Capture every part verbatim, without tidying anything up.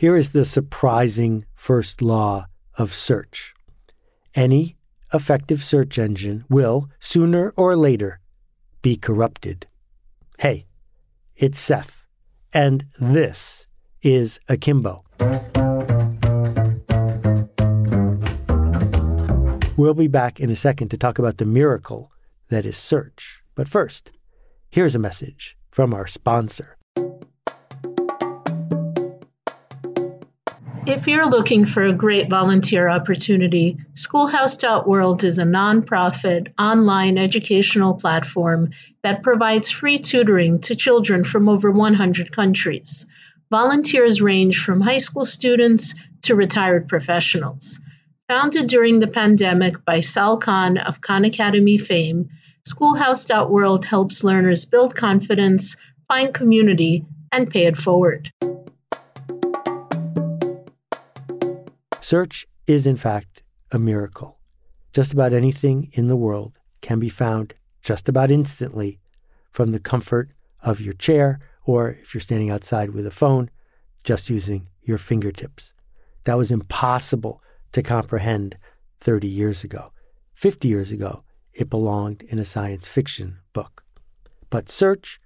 Here is the surprising first law of search. Any effective search engine will, sooner or later, be corrupted. Hey, it's Seth, and this is Akimbo. We'll be back in a second to talk about the miracle that is search. But first, here's a message from our sponsor. If you're looking for a great volunteer opportunity, Schoolhouse.World is a nonprofit online educational platform that provides free tutoring to children from over one hundred countries. Volunteers range from high school students to retired professionals. Founded during the pandemic by Sal Khan of Khan Academy fame, Schoolhouse.World helps learners build confidence, find community, and pay it forward. Search is, in fact, a miracle. Just about anything in the world can be found just about instantly from the comfort of your chair, or if you're standing outside with a phone, just using your fingertips. That was impossible to comprehend thirty years ago. fifty years ago, it belonged in a science fiction book. But search,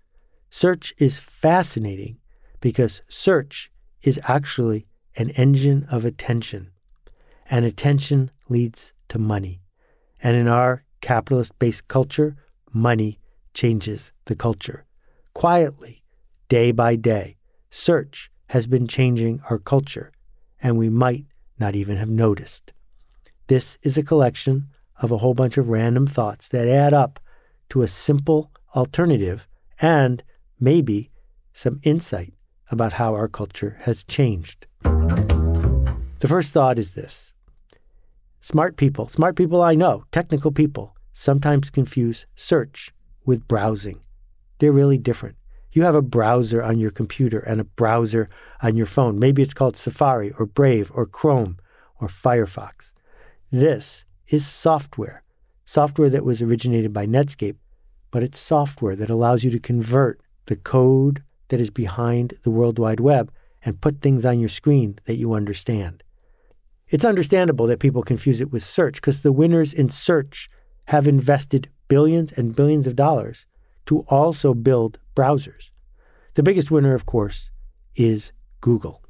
search is fascinating because search is actually an engine of attention. And attention leads to money. And in our capitalist-based culture, money changes the culture. Quietly, day by day, search has been changing our culture, and we might not even have noticed. This is a collection of a whole bunch of random thoughts that add up to a simple alternative and maybe some insight about how our culture has changed. The first thought is this. Smart people, smart people I know, technical people, sometimes confuse search with browsing. They're really different. You have a browser on your computer and a browser on your phone. Maybe it's called Safari or Brave or Chrome or Firefox. This is software, software that was originated by Netscape, but it's software that allows you to convert the code that is behind the World Wide Web and put things on your screen that you understand. It's understandable that people confuse it with search because the winners in search have invested billions and billions of dollars to also build browsers. The biggest winner, of course, is Google.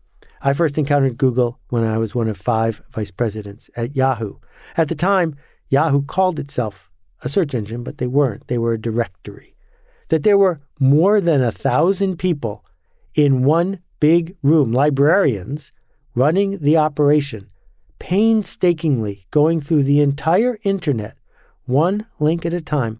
I first encountered Google when I was one of five vice presidents at Yahoo. At the time, Yahoo called itself a search engine, but they weren't. They were a directory. That there were more than a thousand people in one big room, librarians, running the operation, painstakingly going through the entire internet, one link at a time,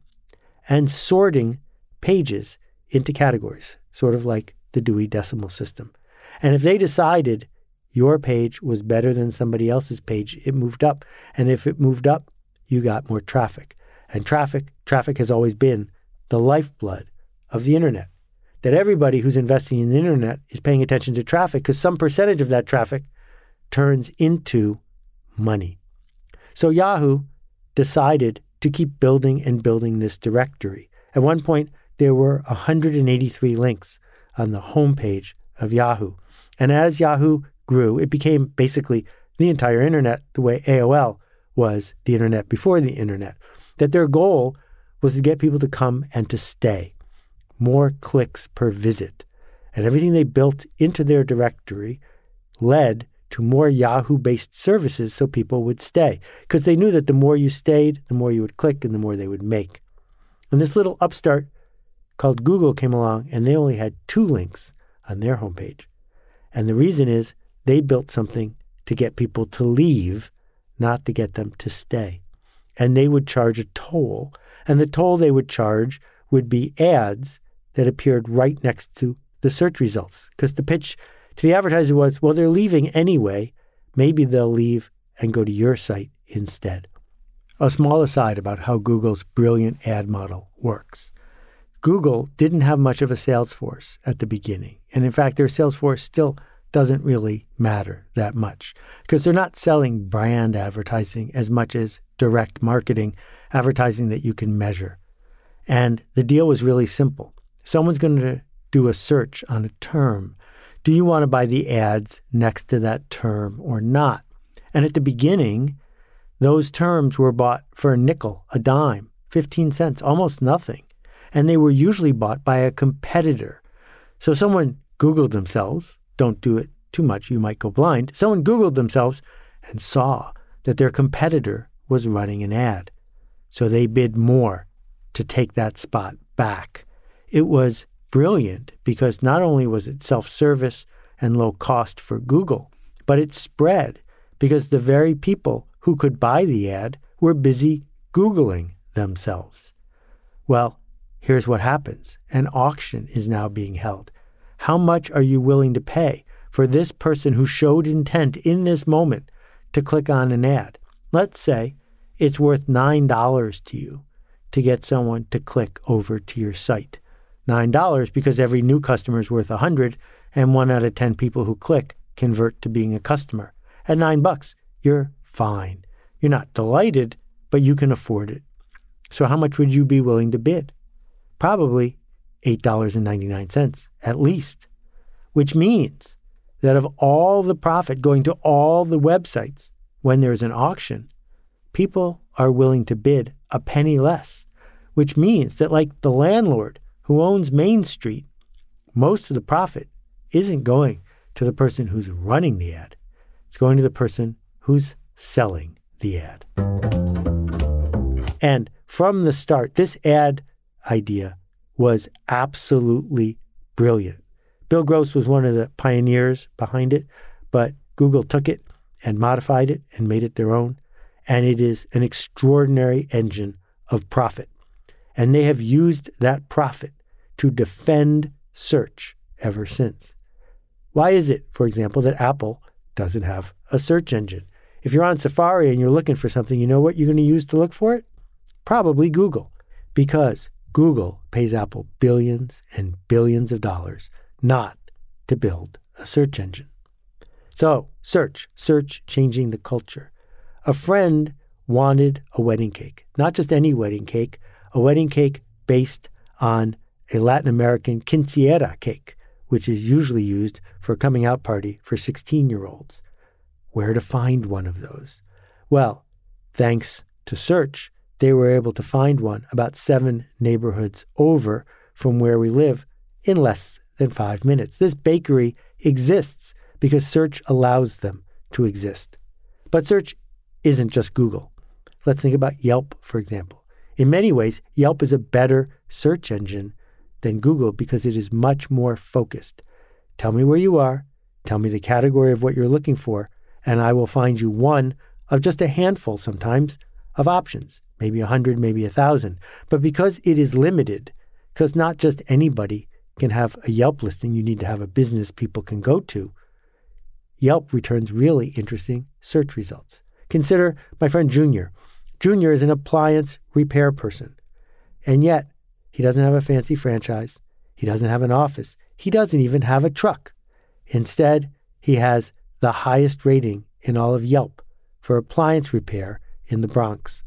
and sorting pages into categories, sort of like the Dewey Decimal System. And if they decided your page was better than somebody else's page, it moved up. And if it moved up, you got more traffic. And traffic, traffic has always been the lifeblood of the internet. That everybody who's investing in the internet is paying attention to traffic because some percentage of that traffic turns into money. So Yahoo decided to keep building and building this directory. At one point, there were one hundred eighty-three links on the homepage of Yahoo. And as Yahoo grew, it became basically the entire internet, the way A O L was the internet before the internet. That their goal was to get people to come and to stay. More clicks per visit. And everything they built into their directory led to more Yahoo-based services so people would stay. Because they knew that the more you stayed, the more you would click and the more they would make. And this little upstart called Google came along and they only had two links on their homepage. And the reason is they built something to get people to leave, not to get them to stay. And they would charge a toll. And the toll they would charge would be ads that appeared right next to the search results. Because the pitch to the advertiser was, well, they're leaving anyway. Maybe they'll leave and go to your site instead. A small aside about how Google's brilliant ad model works. Google didn't have much of a sales force at the beginning. And in fact, their sales force still doesn't really matter that much because they're not selling brand advertising as much as direct marketing, advertising that you can measure. And the deal was really simple. Someone's going to do a search on a term do you want to buy the ads next to that term or not? And at the beginning, those terms were bought for a nickel, a dime, fifteen cents, almost nothing. And they were usually bought by a competitor. So someone Googled themselves. Don't do it too much. You might go blind. Someone Googled themselves and saw that their competitor was running an ad. So they bid more to take that spot back. It was brilliant because not only was it self-service and low cost for Google, but it spread because the very people who could buy the ad were busy Googling themselves. Well, here's what happens. An auction is now being held. How much are you willing to pay for this person who showed intent in this moment to click on an ad? Let's say it's worth nine dollars to you to get someone to click over to your site. nine dollars because every new customer is worth one hundred dollars and one out of ten people who click convert to being a customer. At nine bucks, you're fine. You're not delighted, but you can afford it. So how much would you be willing to bid? Probably eight dollars and ninety-nine cents at least, which means that of all the profit going to all the websites when there's an auction, people are willing to bid a penny less, which means that like the landlord who owns Main Street, most of the profit isn't going to the person who's running the ad. It's going to the person who's selling the ad. And from the start, this ad idea was absolutely brilliant. Bill Gross was one of the pioneers behind it, but Google took it and modified it and made it their own. And it is an extraordinary engine of profit. And they have used that profit to defend search ever since. Why is it, for example, that Apple doesn't have a search engine? If you're on Safari and you're looking for something, you know what you're going to use to look for it? Probably Google, because Google pays Apple billions and billions of dollars not to build a search engine. So search, search changing the culture. A friend wanted a wedding cake, not just any wedding cake, a wedding cake based on a Latin American quinceañera cake, which is usually used for a coming out party for sixteen-year-olds. Where to find one of those? Well, thanks to search, they were able to find one about seven neighborhoods over from where we live in less than five minutes. This bakery exists because search allows them to exist. But search isn't just Google. Let's think about Yelp, for example. In many ways, Yelp is a better search engine than Google because it is much more focused. Tell me where you are, tell me the category of what you're looking for, and I will find you one of just a handful sometimes of options. Maybe one hundred, maybe one thousand. But because it is limited, because not just anybody can have a Yelp listing, you need to have a business people can go to, Yelp returns really interesting search results. Consider my friend Junior. Junior is an appliance repair person, and yet he doesn't have a fancy franchise. He doesn't have an office. He doesn't even have a truck. Instead, he has the highest rating in all of Yelp for appliance repair in the Bronx.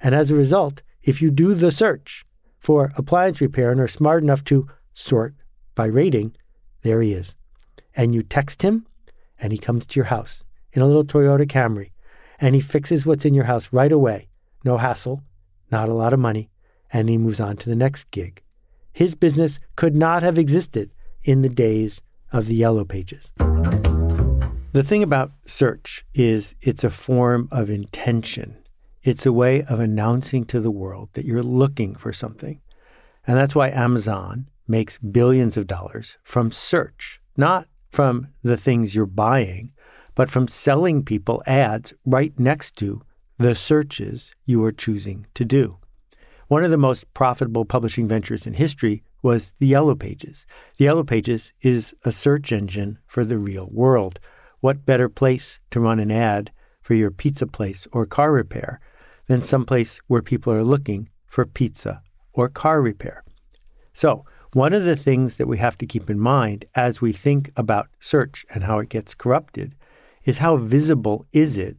And as a result, if you do the search for appliance repair and are smart enough to sort by rating, there he is. And you text him, and he comes to your house in a little Toyota Camry, and he fixes what's in your house right away. No hassle, not a lot of money, and he moves on to the next gig. His business could not have existed in the days of the Yellow Pages. The thing about search is it's a form of intention. It's a way of announcing to the world that you're looking for something. And that's why Amazon makes billions of dollars from search, not from the things you're buying, but from selling people ads right next to the searches you are choosing to do. One of the most profitable publishing ventures in history was the Yellow Pages. The Yellow Pages is a search engine for the real world. What better place to run an ad for your pizza place or car repair than someplace where people are looking for pizza or car repair. So one of the things that we have to keep in mind as we think about search and how it gets corrupted is how visible is it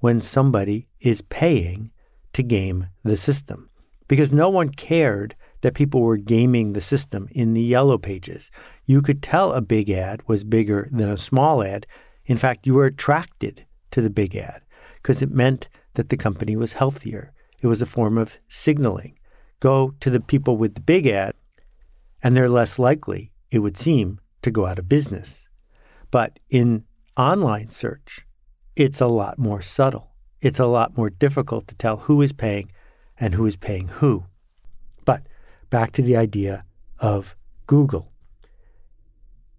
when somebody is paying to game the system? Because no one cared that people were gaming the system in the Yellow Pages. You could tell a big ad was bigger than a small ad. In fact, you were attracted to the big ad because it meant that the company was healthier. It was a form of signaling. Go to the people with the big ad, and they're less likely, it would seem, to go out of business. But in online search, it's a lot more subtle. It's a lot more difficult to tell who is paying and who is paying who. But back to the idea of Google.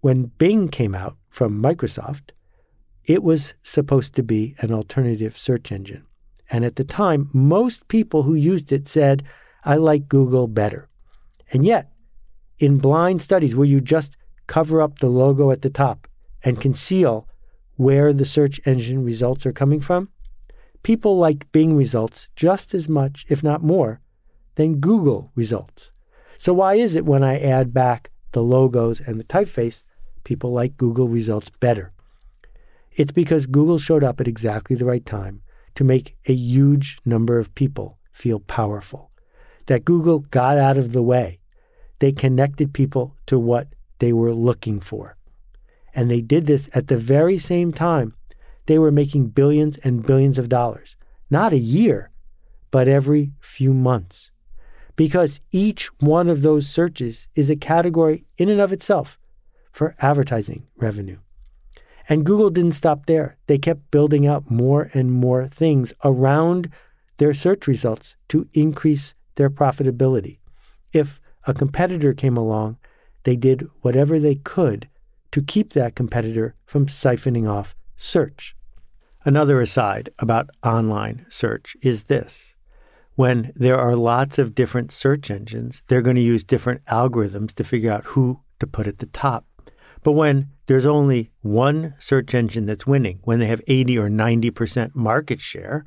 When Bing came out from Microsoft, it was supposed to be an alternative search engine. And at the time, most people who used it said, I like Google better. And yet, in blind studies where you just cover up the logo at the top and conceal where the search engine results are coming from, people like Bing results just as much, if not more, than Google results. So why is it when I add back the logos and the typeface, people like Google results better? It's because Google showed up at exactly the right time to make a huge number of people feel powerful. That Google got out of the way. They connected people to what they were looking for. And they did this at the very same time they were making billions and billions of dollars. Not a year, but every few months. Because each one of those searches is a category in and of itself for advertising revenue. And Google didn't stop there. They kept building out more and more things around their search results to increase their profitability. If a competitor came along, they did whatever they could to keep that competitor from siphoning off search. Another aside about online search is this. When there are lots of different search engines, they're going to use different algorithms to figure out who to put at the top. But when there's only one search engine that's winning, when they have eighty or ninety percent market share,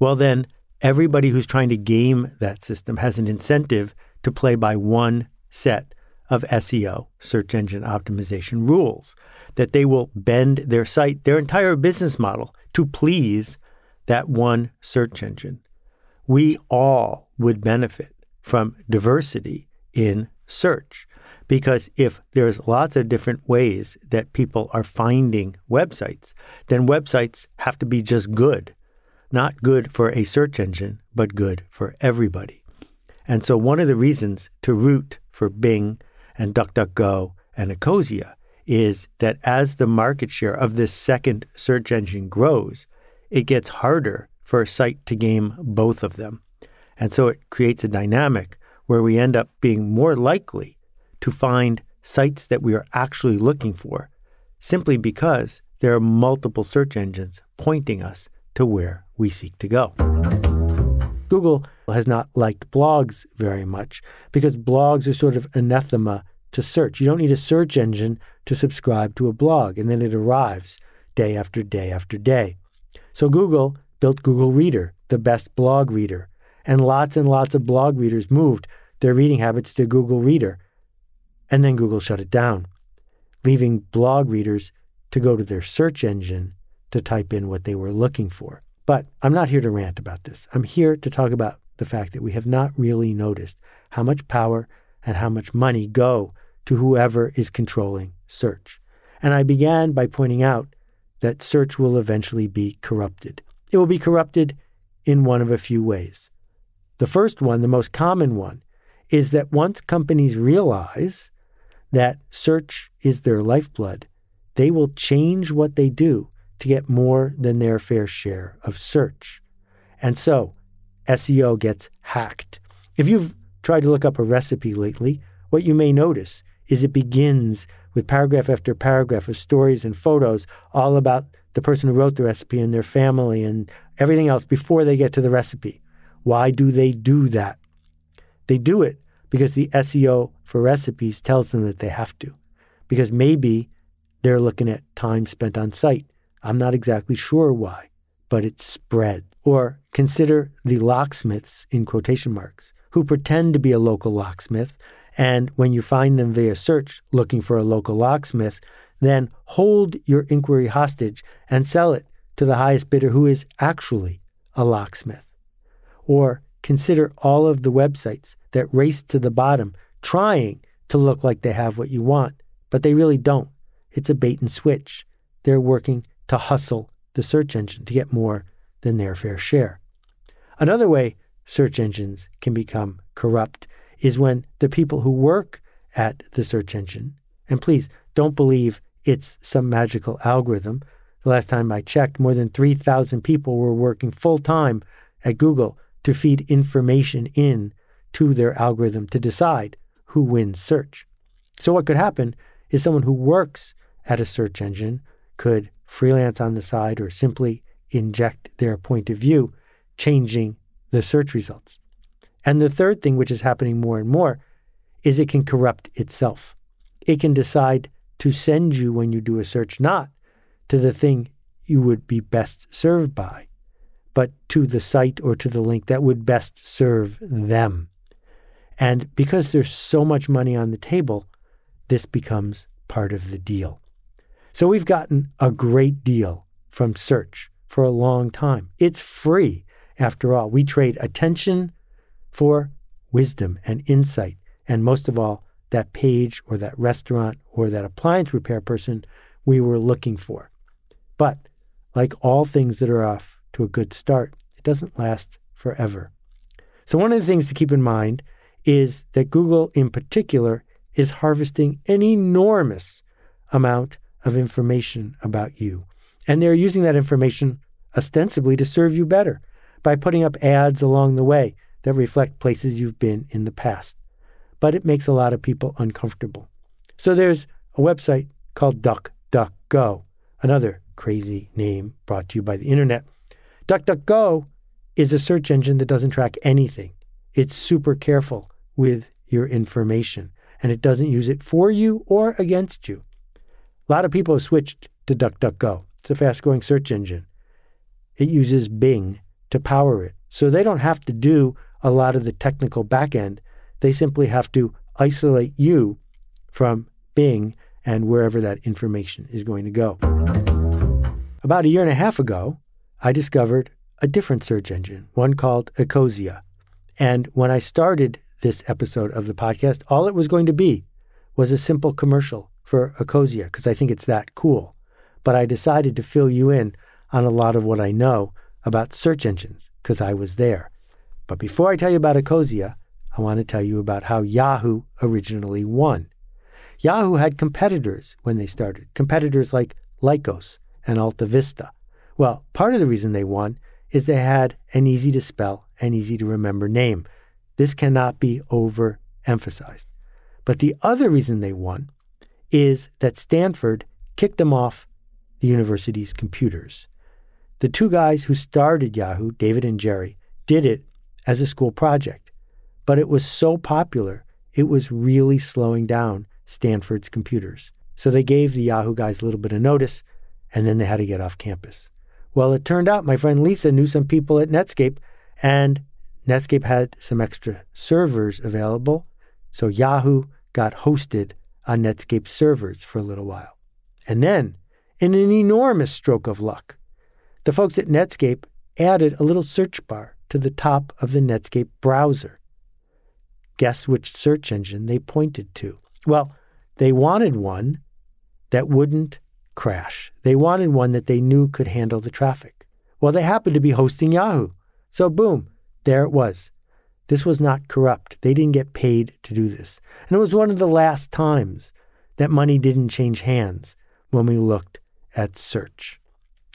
well then everybody who's trying to game that system has an incentive to play by one set of S E O, search engine optimization rules, that they will bend their site, their entire business model, to please that one search engine. We all would benefit from diversity in search, because if there's lots of different ways that people are finding websites, then websites have to be just good, not good for a search engine, but good for everybody. And so one of the reasons to root for Bing and DuckDuckGo and Ecosia is that as the market share of this second search engine grows, it gets harder for a site to game both of them. And so it creates a dynamic where we end up being more likely to find sites that we are actually looking for, simply because there are multiple search engines pointing us to where we seek to go. Google has not liked blogs very much because blogs are sort of anathema to search. You don't need a search engine to subscribe to a blog, and then it arrives day after day after day. So Google built Google Reader, the best blog reader, and lots and lots of blog readers moved their reading habits to Google Reader, and then Google shut it down, leaving blog readers to go to their search engine to type in what they were looking for. But I'm not here to rant about this. I'm here to talk about the fact that we have not really noticed how much power and how much money go to whoever is controlling search. And I began by pointing out that search will eventually be corrupted. It will be corrupted in one of a few ways. The first one, the most common one, is that once companies realize that search is their lifeblood, they will change what they do to get more than their fair share of search. And so S E O gets hacked. If you've tried to look up a recipe lately, what you may notice is it begins with paragraph after paragraph of stories and photos all about the person who wrote the recipe and their family and everything else before they get to the recipe. Why do they do that? They do it because the S E O for recipes tells them that they have to, because maybe they're looking at time spent on site. I'm not exactly sure why, but it's spread. Or consider the locksmiths, in quotation marks, who pretend to be a local locksmith, and when you find them via search looking for a local locksmith, then hold your inquiry hostage and sell it to the highest bidder who is actually a locksmith. Or consider all of the websites that race to the bottom, trying to look like they have what you want, but they really don't. It's a bait and switch. They're working to hustle the search engine to get more than their fair share. Another way search engines can become corrupt is when the people who work at the search engine, and please don't believe it's some magical algorithm. The last time I checked, more than three thousand people were working full-time at Google to feed information in to their algorithm to decide who wins search. So what could happen is someone who works at a search engine could freelance on the side or simply inject their point of view, changing the search results. And the third thing, which is happening more and more, is it can corrupt itself. It can decide to send you, when you do a search, not to the thing you would be best served by, but to the site or to the link that would best serve them. And because there's so much money on the table, this becomes part of the deal. So we've gotten a great deal from search for a long time. It's free, after all. We trade attention for wisdom and insight, and most of all, that page or that restaurant or that appliance repair person we were looking for. But like all things that are off to a good start, it doesn't last forever. So one of the things to keep in mind is that Google in particular is harvesting an enormous amount of information about you. And they're using that information ostensibly to serve you better by putting up ads along the way that reflect places you've been in the past. But it makes a lot of people uncomfortable. So there's a website called DuckDuckGo, another crazy name brought to you by the internet. DuckDuckGo is a search engine that doesn't track anything. It's super careful with your information, and it doesn't use it for you or against you. A lot of people have switched to DuckDuckGo. It's a fast-growing search engine. It uses Bing to power it, so they don't have to do a lot of the technical back end. They simply have to isolate you from Bing and wherever that information is going to go. About a year and a half ago, I discovered a different search engine, one called Ecosia. And when I started this episode of the podcast, all it was going to be was a simple commercial for Ecosia, because I think it's that cool. But I decided to fill you in on a lot of what I know about search engines, because I was there. But before I tell you about Ecosia, I want to tell you about how Yahoo originally won. Yahoo had competitors when they started, competitors like Lycos and AltaVista. Well, part of the reason they won is they had an easy to spell and easy to remember name. This cannot be overemphasized. But the other reason they won is that Stanford kicked them off the university's computers. The two guys who started Yahoo, David and Jerry, did it as a school project. But it was so popular, it was really slowing down Stanford's computers. So they gave the Yahoo guys a little bit of notice, and then they had to get off campus. Well, it turned out my friend Lisa knew some people at Netscape, and Netscape had some extra servers available, so Yahoo got hosted on Netscape servers for a little while. And then, in an enormous stroke of luck, the folks at Netscape added a little search bar to the top of the Netscape browser. Guess which search engine they pointed to? Well, they wanted one that wouldn't crash. They wanted one that they knew could handle the traffic. Well, they happened to be hosting Yahoo. So boom, there it was. This was not corrupt. They didn't get paid to do this. And it was one of the last times that money didn't change hands when we looked at search.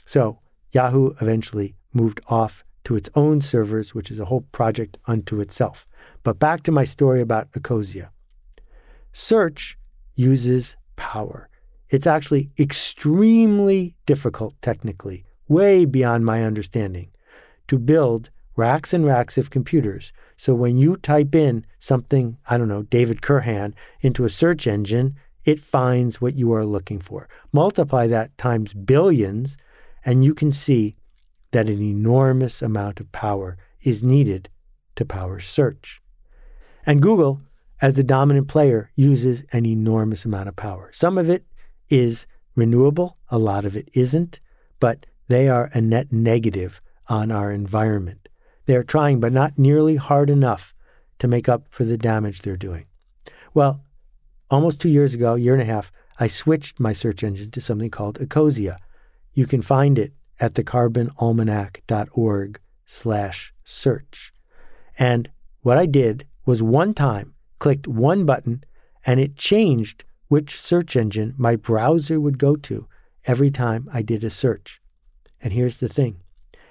So Yahoo eventually moved off to its own servers, which is a whole project unto itself. But back to my story about Ecosia. Search uses power. It's actually extremely difficult technically, way beyond my understanding, to build racks and racks of computers. So when you type in something, I don't know, David Kerhan, into a search engine, it finds what you are looking for. Multiply that times billions, and you can see that an enormous amount of power is needed to power search. And Google, as the dominant player, uses an enormous amount of power. Some of it is renewable, a lot of it isn't, but they are a net negative on our environment. They're trying, but not nearly hard enough to make up for the damage they're doing. Well, almost two years ago, year and a half, I switched my search engine to something called Ecosia. You can find it at the carbon almanac dot org slash search. And what I did was one time clicked one button and it changed which search engine my browser would go to every time I did a search. And here's the thing.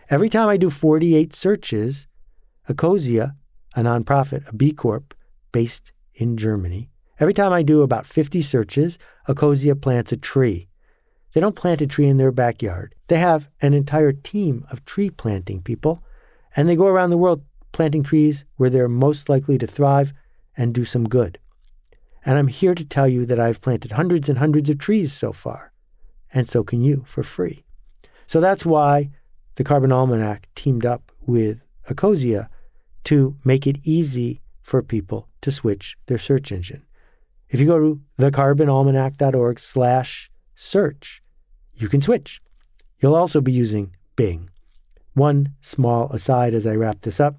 Every time I do forty-eight searches, Ecosia, a nonprofit, a B Corp based in Germany, every time I do about fifty searches, Ecosia plants a tree. They don't plant a tree in their backyard. They have an entire team of tree planting people, and they go around the world planting trees where they're most likely to thrive and do some good. And I'm here to tell you that I've planted hundreds and hundreds of trees so far, and so can you for free. So that's why the Carbon Almanac teamed up with Ecosia to make it easy for people to switch their search engine. If you go to the carbon almanac dot org slash search, you can switch. You'll also be using Bing. One small aside as I wrap this up.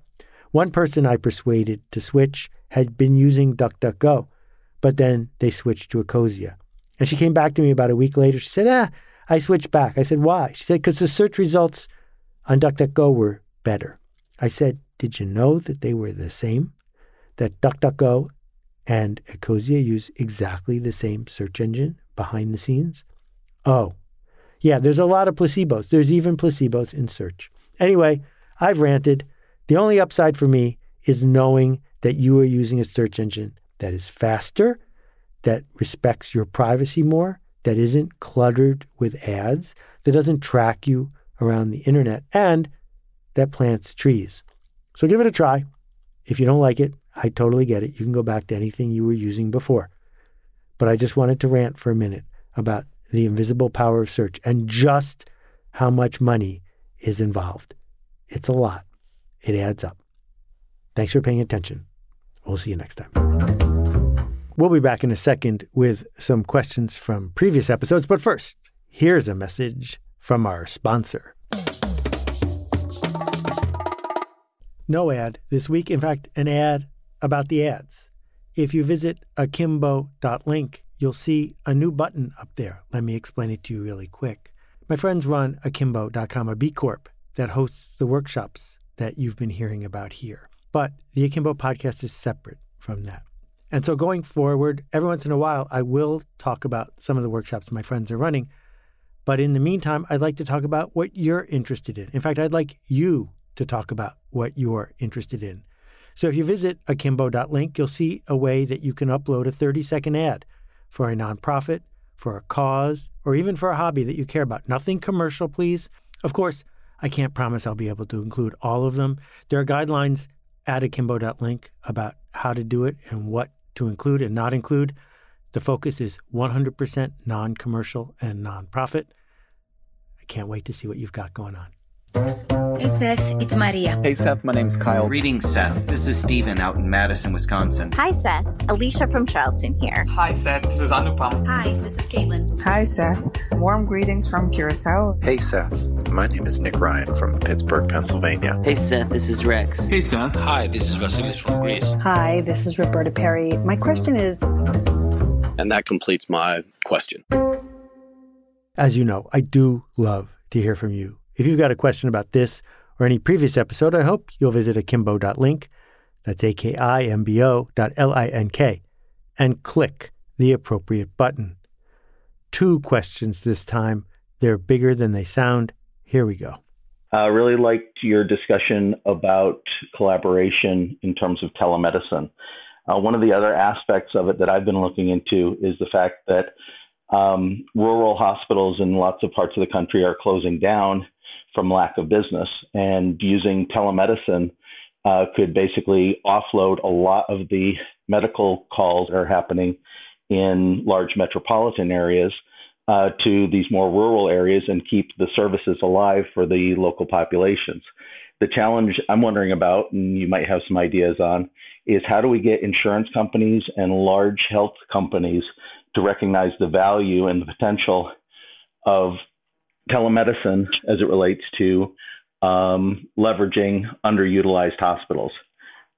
One person I persuaded to switch had been using DuckDuckGo, but then they switched to Ecosia. And she came back to me about a week later. She said, ah, I switched back. I said, why? She said, because the search results on DuckDuckGo were better. I said, did you know that they were the same? That DuckDuckGo and Ecosia use exactly the same search engine behind the scenes? Oh, yeah, there's a lot of placebos. There's even placebos in search. Anyway, I've ranted. The only upside for me is knowing that you are using a search engine that is faster, that respects your privacy more, that isn't cluttered with ads, that doesn't track you around the internet, and that plants trees. So give it a try. If you don't like it, I totally get it. You can go back to anything you were using before. But I just wanted to rant for a minute about the invisible power of search and just how much money is involved. It's a lot. It adds up. Thanks for paying attention. We'll see you next time. We'll be back in a second with some questions from previous episodes. But first, here's a message from our sponsor. No ad this week. In fact, an ad about the ads. If you visit akimbo dot link, you'll see a new button up there. Let me explain it to you really quick. My friends run akimbo dot com, a B Corp that hosts the workshops that you've been hearing about here. But the Akimbo podcast is separate from that. And so going forward, every once in a while, I will talk about some of the workshops my friends are running. But in the meantime, I'd like to talk about what you're interested in. In fact, I'd like you to talk about what you're interested in. So if you visit akimbo dot link, you'll see a way that you can upload a thirty-second ad for a nonprofit, for a cause, or even for a hobby that you care about. Nothing commercial, please. Of course, I can't promise I'll be able to include all of them. There are guidelines at akimbo dot link about how to do it and what to include and not include. The focus is one hundred percent non-commercial and nonprofit. I can't wait to see what you've got going on. Hey Seth, it's Maria. Hey Seth, my name's Kyle. Greetings Seth, this is Steven out in Madison, Wisconsin. Hi Seth, Alicia from Charleston here. Hi Seth, this is Anupam. Hi, this is Caitlin. Hi Seth, warm greetings from Curacao. Hey Seth, my name is Nick Ryan from Pittsburgh, Pennsylvania. Hey Seth, this is Rex. Hey Seth, hi, this is Vasilis from Greece. Hi, this is Roberta Perry. My question is... And that completes my question. As you know, I do love to hear from you. If you've got a question about this or any previous episode, I hope you'll visit akimbo dot link, that's A K I M B O dot L I N K, and click the appropriate button. Two questions this time. They're bigger than they sound. Here we go. I really liked your discussion about collaboration in terms of telemedicine. Uh, one of the other aspects of it that I've been looking into is the fact that um, rural hospitals in lots of parts of the country are closing down from lack of business, and using telemedicine uh, could basically offload a lot of the medical calls that are happening in large metropolitan areas uh, to these more rural areas and keep the services alive for the local populations. The challenge I'm wondering about, and you might have some ideas on, is how do we get insurance companies and large health companies to recognize the value and the potential of telemedicine as it relates to um, leveraging underutilized hospitals.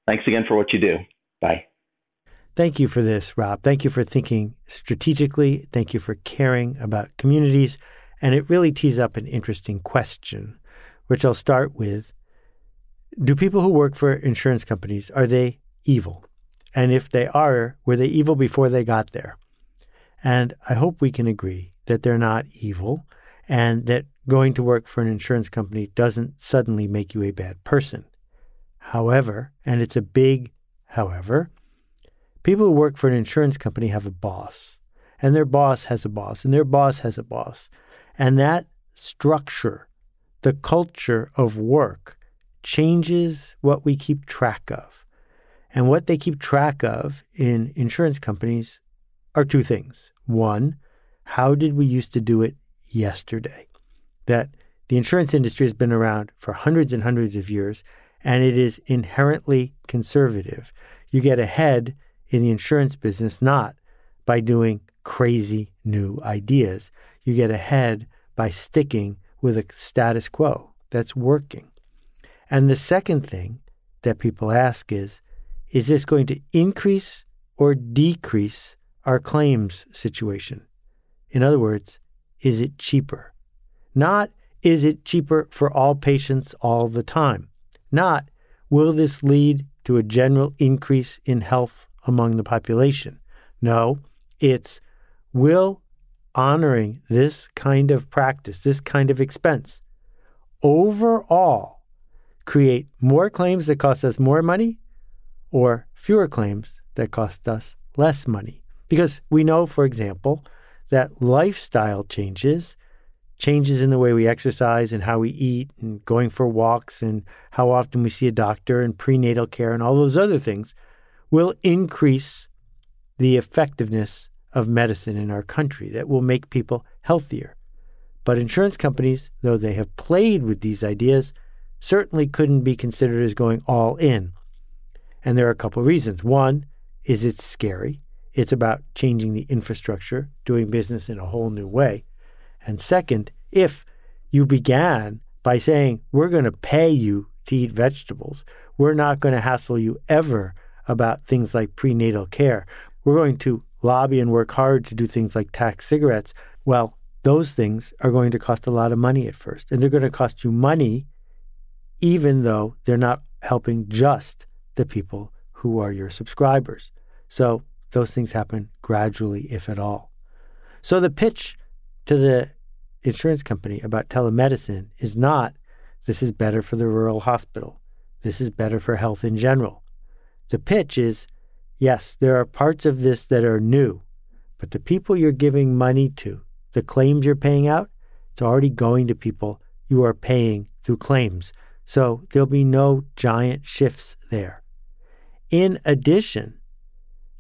Thanks again for what you do. Bye. Thank you for this, Rob. Thank you for thinking strategically. Thank you for caring about communities. And it really tees up an interesting question, which I'll start with. Do people who work for insurance companies, are they evil? And if they are, were they evil before they got there? And I hope we can agree that they're not evil and that going to work for an insurance company doesn't suddenly make you a bad person. However, and it's a big however, people who work for an insurance company have a boss, and their boss has a boss, and their boss has a boss. And that structure, the culture of work, changes what we keep track of. And what they keep track of in insurance companies are two things. One, how did we used to do it yesterday? That the insurance industry has been around for hundreds and hundreds of years, and it is inherently conservative. You get ahead in the insurance business not by doing crazy new ideas. You get ahead by sticking with a status quo that's working. And the second thing that people ask is, is this going to increase or decrease our claims situation? In other words, is it cheaper? Not, is it cheaper for all patients all the time? Not, will this lead to a general increase in health among the population? No, it's, will honoring this kind of practice, this kind of expense, overall create more claims that cost us more money or fewer claims that cost us less money? Because we know, for example, that lifestyle changes, changes in the way we exercise and how we eat and going for walks and how often we see a doctor and prenatal care and all those other things, will increase the effectiveness of medicine in our country, that will make people healthier. But insurance companies, though they have played with these ideas, certainly couldn't be considered as going all in. And there are a couple of reasons. One is it's scary. It's about changing the infrastructure, doing business in a whole new way. And second, if you began by saying, we're going to pay you to eat vegetables, we're not going to hassle you ever about things like prenatal care, we're going to lobby and work hard to do things like tax cigarettes, well, those things are going to cost a lot of money at first. And they're going to cost you money even though they're not helping just the people who are your subscribers. So those things happen gradually, if at all. So the pitch to the insurance company about telemedicine is not, this is better for the rural hospital, this is better for health in general. The pitch is, yes, there are parts of this that are new, but the people you're giving money to, the claims you're paying out, it's already going to people you are paying through claims. So there'll be no giant shifts there. In addition,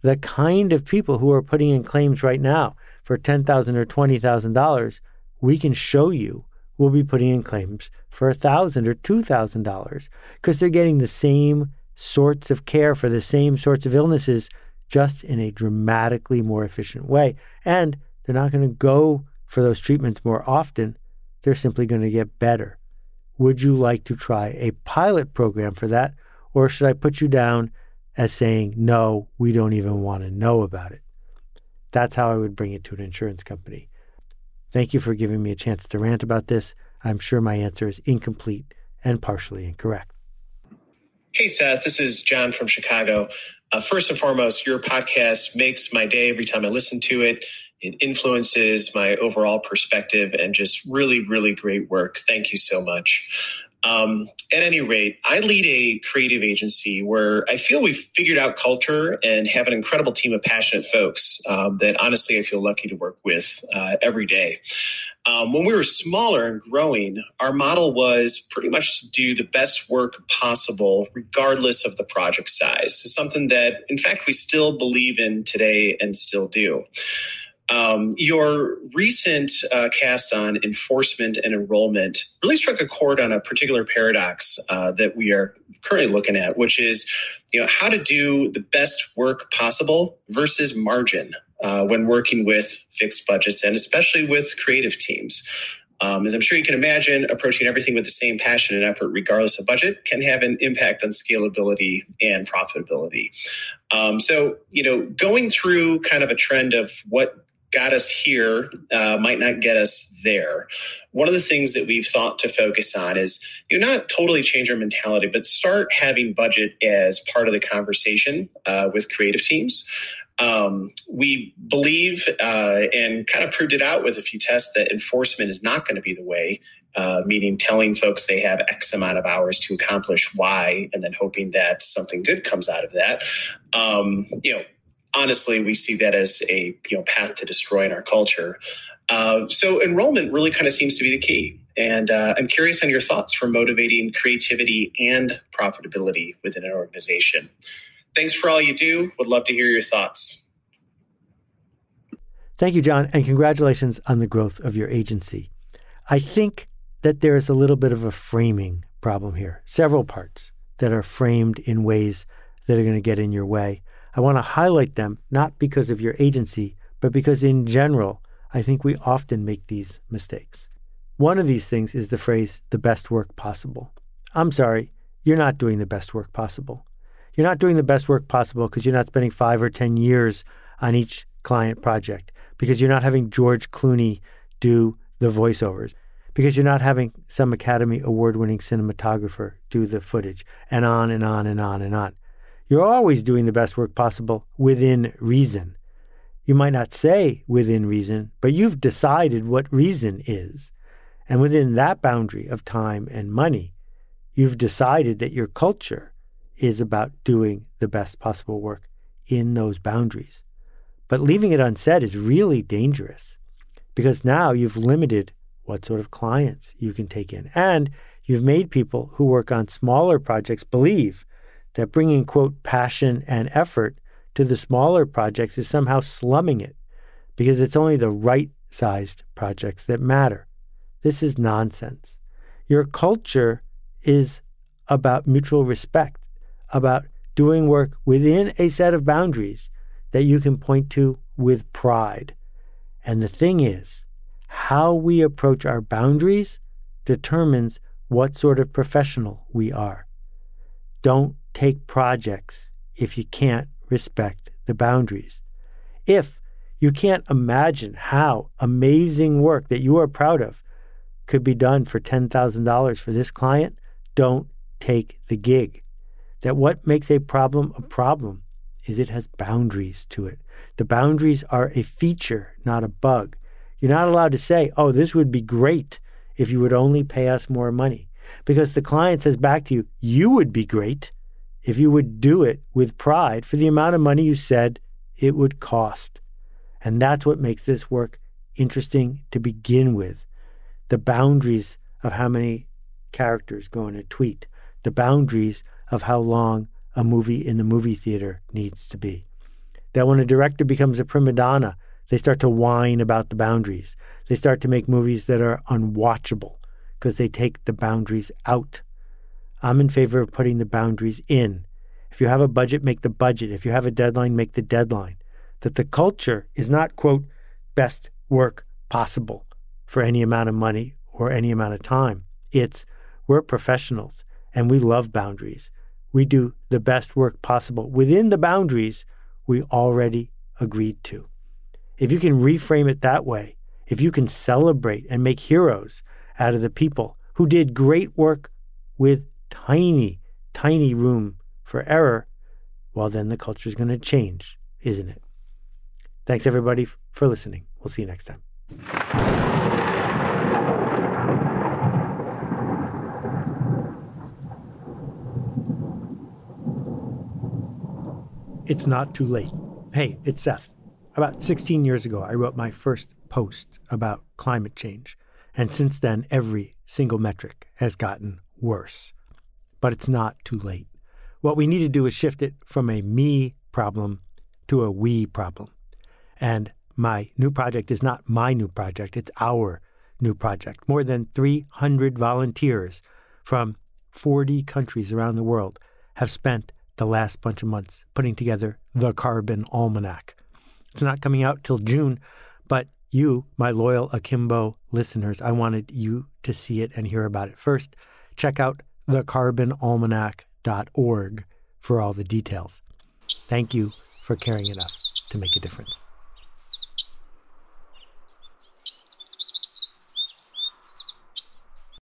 the kind of people who are putting in claims right now for ten thousand dollars or twenty thousand dollars, we can show you will be putting in claims for one thousand dollars or two thousand dollars because they're getting the same sorts of care for the same sorts of illnesses, just in a dramatically more efficient way. And they're not going to go for those treatments more often. They're simply going to get better. Would you like to try a pilot program for that? Or should I put you down as saying, no, we don't even want to know about it? That's how I would bring it to an insurance company. Thank you for giving me a chance to rant about this. I'm sure my answer is incomplete and partially incorrect. Hey, Seth, this is John from Chicago. Uh, first and foremost, your podcast makes my day every time I listen to it. It influences my overall perspective and just really, really great work. Thank you so much. Um, at any rate, I lead a creative agency where I feel we've figured out culture and have an incredible team of passionate folks um, that honestly I feel lucky to work with uh, every day. Um, when we were smaller and growing, our model was pretty much to do the best work possible, regardless of the project size. It's something that, in fact, we still believe in today and still do. Um, your recent uh, cast on enforcement and enrollment really struck a chord on a particular paradox uh, that we are currently looking at, which is, you know, how to do the best work possible versus margin. Uh, when working with fixed budgets and especially with creative teams. Um, as I'm sure you can imagine, approaching everything with the same passion and effort, regardless of budget, can have an impact on scalability and profitability. Um, so, you know, going through kind of a trend of what got us here uh, might not get us there. One of the things that we've sought to focus on is you know, not totally change our mentality, but start having budget as part of the conversation uh, with creative teams. Um, we believe uh, and kind of proved it out with a few tests that enforcement is not going to be the way, uh, meaning telling folks they have X amount of hours to accomplish Y and then hoping that something good comes out of that. Um, you know, Honestly, we see that as a you know path to destroying our culture. Uh, so enrollment really kind of seems to be the key. And uh, I'm curious on your thoughts for motivating creativity and profitability within an organization. Thanks for all you do. Would love to hear your thoughts. Thank you, John, and congratulations on the growth of your agency. I think that there is a little bit of a framing problem here. Several parts that are framed in ways that are going to get in your way. I want to highlight them, not because of your agency, but because in general, I think we often make these mistakes. One of these things is the phrase, the best work possible. I'm sorry, you're not doing the best work possible. You're not doing the best work possible because you're not spending five or ten years on each client project, because you're not having George Clooney do the voiceovers, because you're not having some Academy Award-winning cinematographer do the footage, and on and on and on and on. You're always doing the best work possible within reason. You might not say within reason, but you've decided what reason is. And within that boundary of time and money, you've decided that your culture is about doing the best possible work in those boundaries. But leaving it unsaid is really dangerous because now you've limited what sort of clients you can take in. And you've made people who work on smaller projects believe that bringing, quote, passion and effort to the smaller projects is somehow slumming it because it's only the right-sized projects that matter. This is nonsense. Your culture is about mutual respect, about doing work within a set of boundaries that you can point to with pride. And the thing is, how we approach our boundaries determines what sort of professional we are. Don't take projects if you can't respect the boundaries. If you can't imagine how amazing work that you are proud of could be done for ten thousand dollars for this client, don't take the gig. That what makes a problem a problem is it has boundaries to it. The boundaries are a feature, not a bug. You're not allowed to say, oh, this would be great if you would only pay us more money. Because the client says back to you, you would be great if you would do it with pride for the amount of money you said it would cost. And that's what makes this work interesting to begin with. The boundaries of how many characters go in a tweet. The boundaries of how long a movie in the movie theater needs to be. That when a director becomes a prima donna, they start to whine about the boundaries. They start to make movies that are unwatchable because they take the boundaries out. I'm in favor of putting the boundaries in. If you have a budget, make the budget. If you have a deadline, make the deadline. That the culture is not, quote, best work possible for any amount of money or any amount of time. It's we're professionals and we love boundaries. We do the best work possible within the boundaries we already agreed to. If you can reframe it that way, if you can celebrate and make heroes out of the people who did great work with tiny, tiny room for error, well, then the culture is going to change, isn't it? Thanks, everybody, for listening. We'll see you next time. It's not too late. Hey, it's Seth. About sixteen years ago, I wrote my first post about climate change. And since then, every single metric has gotten worse. But it's not too late. What we need to do is shift it from a me problem to a we problem. And my new project is not my new project, it's our new project. More than three hundred volunteers from forty countries around the world have spent the last bunch of months putting together The Carbon Almanac. It's not coming out till June, but you, my loyal Akimbo listeners, I wanted you to see it and hear about it first. Check out the carbon almanac dot org for all the details. Thank you for carrying it up to make a difference.